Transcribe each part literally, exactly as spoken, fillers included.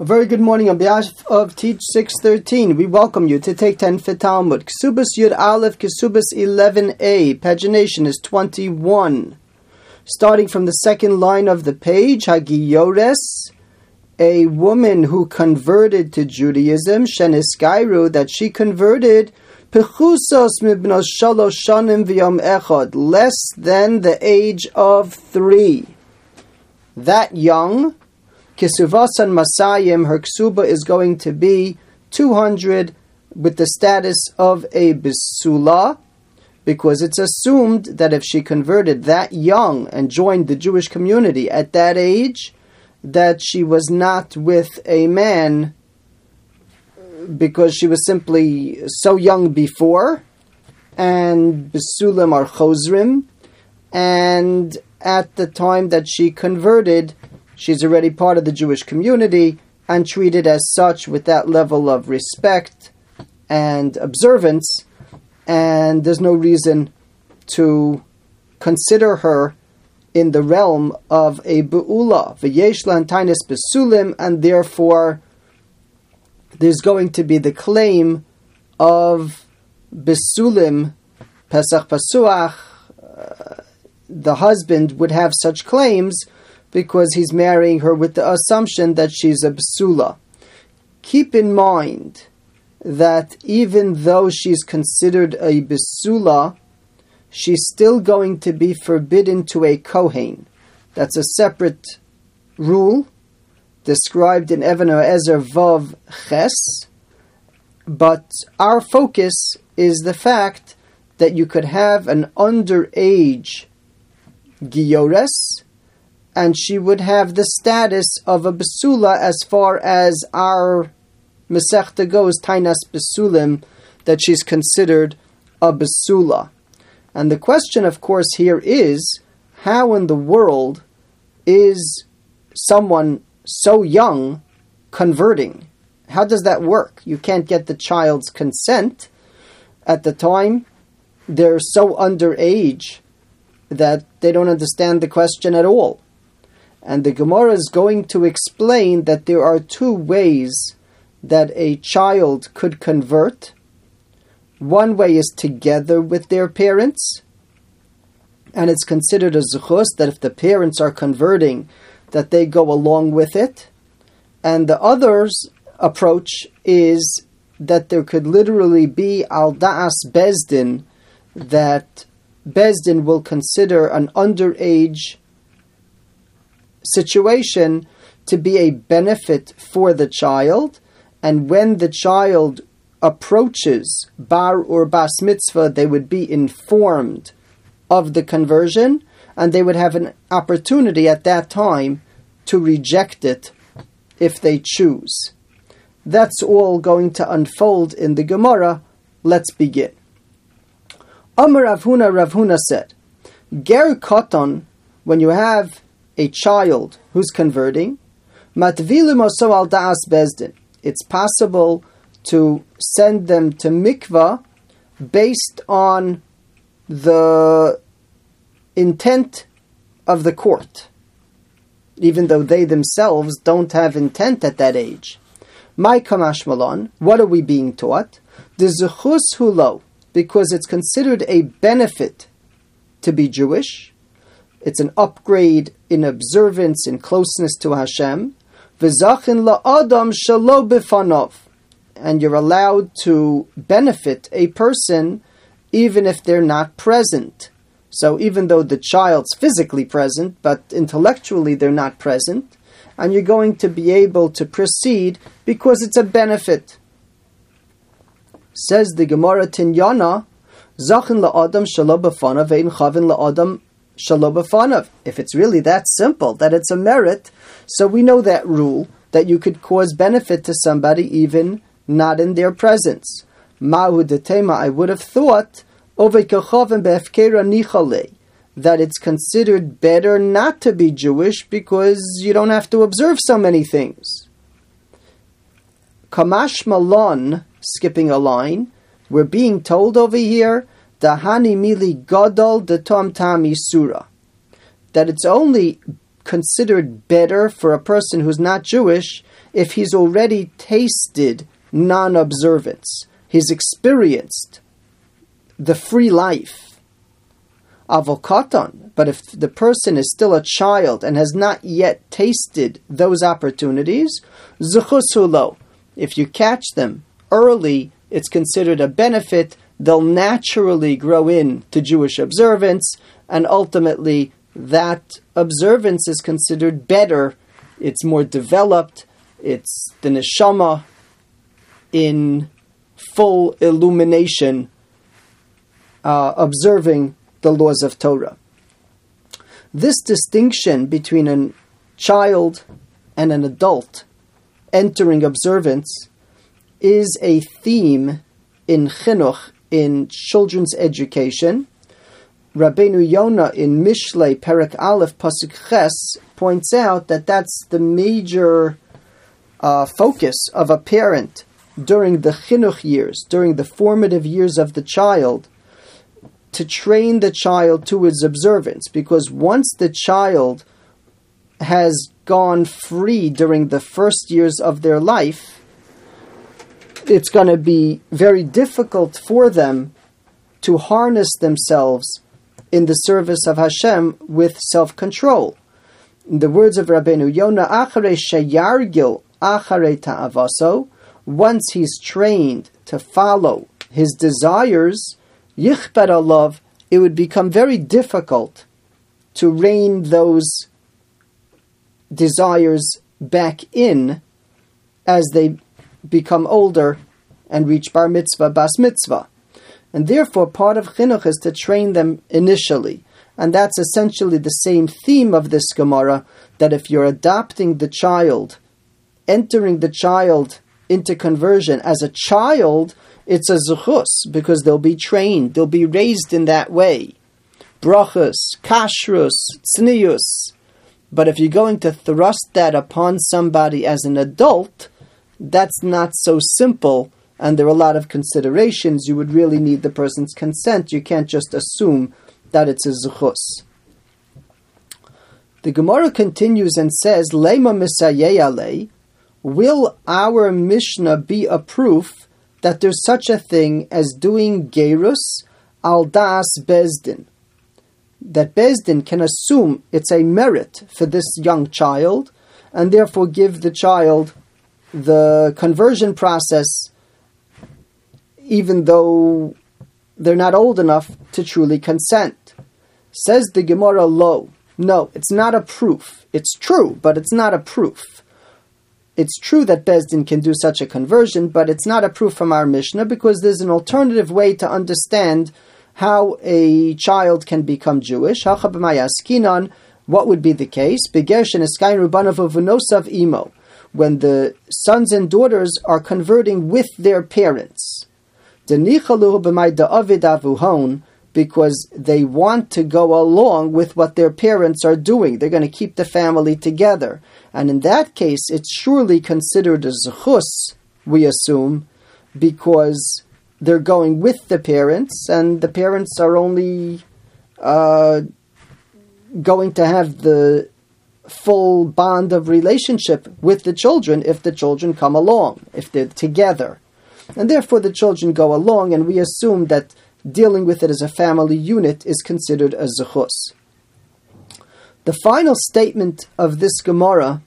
A very good morning. On behalf of Teach six thirteen, we welcome you to Take ten Ff Talmud. Ksubus Yud Aleph Ksubus eleven a. Pagination is twenty-one. Starting from the second line of the page, Hagiyores, a woman who converted to Judaism, Sheniskairu, that she converted, Pechusos mibnos shalosh shanim v'yom echad, less than the age of three. That young, Kesuvasan Masayim, her ksuba is going to be two hundred with the status of a Besula, because it's assumed that if she converted that young and joined the Jewish community at that age, that she was not with a man because she was simply so young before, and Besulim are Chosrim, and at the time that she converted, she's already part of the Jewish community and treated as such with that level of respect and observance, and there's no reason to consider her in the realm of a Be'ula, V'yesh la'antainis Besulim, and therefore there's going to be the claim of Besulim, Pesach Pasuach. Uh, the husband would have such claims, because he's marrying her with the assumption that she's a B'sula. Keep in mind that even though she's considered a B'sula, she's still going to be forbidden to a Kohen. That's a separate rule described in Even Ha Ezer Vav Ches. But our focus is the fact that you could have an underage Giyores, and she would have the status of a Besula as far as our Masechta goes, Tainas Besulim, that she's considered a Besula. And the question, of course, here is, how in the world is someone so young converting? How does that work? You can't get the child's consent at the time. They're so underage that they don't understand the question at all. And the Gemara is going to explain that there are two ways that a child could convert. One way is together with their parents, and it's considered a zechus that if the parents are converting, that they go along with it. And the other's approach is that there could literally be al da'as bezdin, that bezdin will consider an underage situation to be a benefit for the child, and when the child approaches bar or bas mitzvah, they would be informed of the conversion, and they would have an opportunity at that time to reject it if they choose. That's all going to unfold in the Gemara. Let's begin. Amar Rav Huna, Rav Huna said, Ger Koton, when you have a child who's converting, matvilim oso al da'as bezdin, it's possible to send them to mikvah based on the intent of the court, even though they themselves don't have intent at that age. Mai kamash malon, what are we being taught? The zechus hulo, because it's considered a benefit to be Jewish. It's an upgrade in observance, in closeness to Hashem. V'zachin la'adam shelo b'fanov, and you're allowed to benefit a person even if they're not present. So even though the child's physically present, but intellectually they're not present, and you're going to be able to proceed because it's a benefit. Says the Gemara Tinyana, Zachin la'adam shelo b'fanov ve'in chavin la'adam Shalom b'fanav. If it's really that simple, that it's a merit, so we know that rule, that you could cause benefit to somebody even not in their presence. Ma'hu detema, I would have thought, Ovei kachavim be'efkera nichale, that it's considered better not to be Jewish because you don't have to observe so many things. Kamash malon, skipping a line, we're being told over here, Dahani mili gadol de tom tam isura, that it's only considered better for a person who's not Jewish if he's already tasted non-observance. He's experienced the free life. Avokaton. But if the person is still a child and has not yet tasted those opportunities, zuchusulo. If you catch them early, it's considered a benefit. They'll naturally grow in to Jewish observance, and ultimately that observance is considered better. It's more developed. It's the neshama in full illumination, uh, observing the laws of Torah. This distinction between a child and an adult entering observance is a theme in chinuch, in children's education. Rabbeinu Yonah in Mishlei Perek Aleph Pasuk Ches points out that that's the major uh, focus of a parent during the chinuch years, during the formative years of the child, to train the child to its observance. Because once the child has gone free during the first years of their life, it's going to be very difficult for them to harness themselves in the service of Hashem with self-control. In the words of Rabbeinu Yonah, Acharei sheyargil acharei ta'avaso, once he's trained to follow his desires, yichper alav, it would become very difficult to rein those desires back in as they become older and reach bar mitzvah, bas mitzvah. And therefore, part of chinuch is to train them initially. And that's essentially the same theme of this Gemara, that if you're adopting the child, entering the child into conversion as a child, it's a zuchus, because they'll be trained, they'll be raised in that way. Brachus, kashrus, tznius. But if you're going to thrust that upon somebody as an adult, that's not so simple. And there are a lot of considerations. You would really need the person's consent. You can't just assume that it's a zuchus. The Gemara continues and says, Lema misayei alei, will our Mishnah be a proof that there's such a thing as doing gerus al das bezdin? That bezdin can assume it's a merit for this young child, and therefore give the child the conversion process, even though they're not old enough to truly consent. Says the Gemara, lo. No, it's not a proof. It's true, but it's not a proof. It's true that Bezdin can do such a conversion, but it's not a proof from our Mishnah, because there's an alternative way to understand how a child can become Jewish. What would be the case? When the sons and daughters are converting with their parents. Because they want to go along with what their parents are doing. They're going to keep the family together. And in that case, it's surely considered a zechus, we assume, because they're going with the parents, and the parents are only uh, going to have the full bond of relationship with the children if the children come along, if they're together. And therefore the children go along, and we assume that dealing with it as a family unit is considered a zechus. The final statement of this Gemara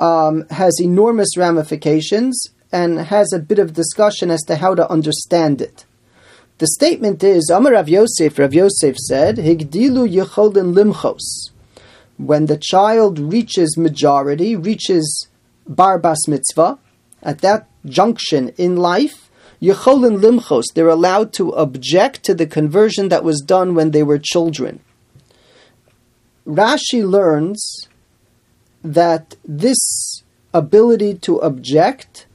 um, has enormous ramifications and has a bit of discussion as to how to understand it. The statement is, Amar Rav Yosef, Rav Yosef said, Higdilu yecholin limchos. When the child reaches majority, reaches bar bas mitzvah, at that junction in life, yecholin limchos, they're allowed to object to the conversion that was done when they were children. Rashi learns that this ability to object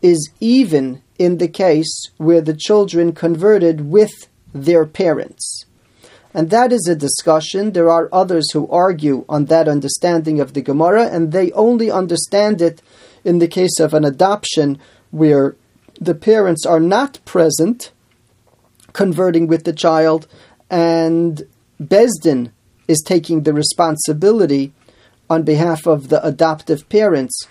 is even in the case where the children converted with their parents. And that is a discussion. There are others who argue on that understanding of the Gemara, and they only understand it in the case of an adoption where the parents are not present, converting with the child, and Bezdin is taking the responsibility on behalf of the adoptive parents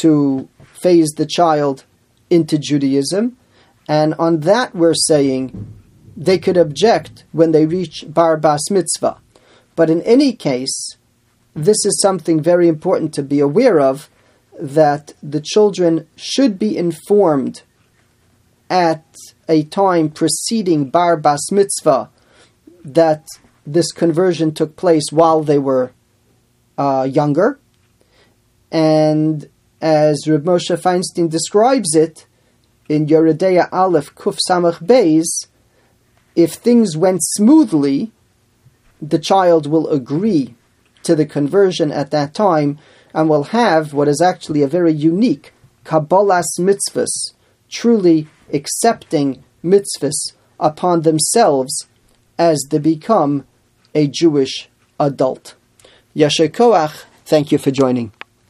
to phase the child into Judaism. And on that we're saying they could object when they reach bar bas mitzvah. But in any case, this is something very important to be aware of, that the children should be informed at a time preceding bar bas mitzvah that this conversion took place while they were uh, younger. And as Reb Moshe Feinstein describes it in Yoreh Deah Aleph Kuf Samach Beis, if things went smoothly, the child will agree to the conversion at that time and will have what is actually a very unique Kabbalah's mitzvahs, truly accepting mitzvahs upon themselves as they become a Jewish adult. Yasher Koach, thank you for joining.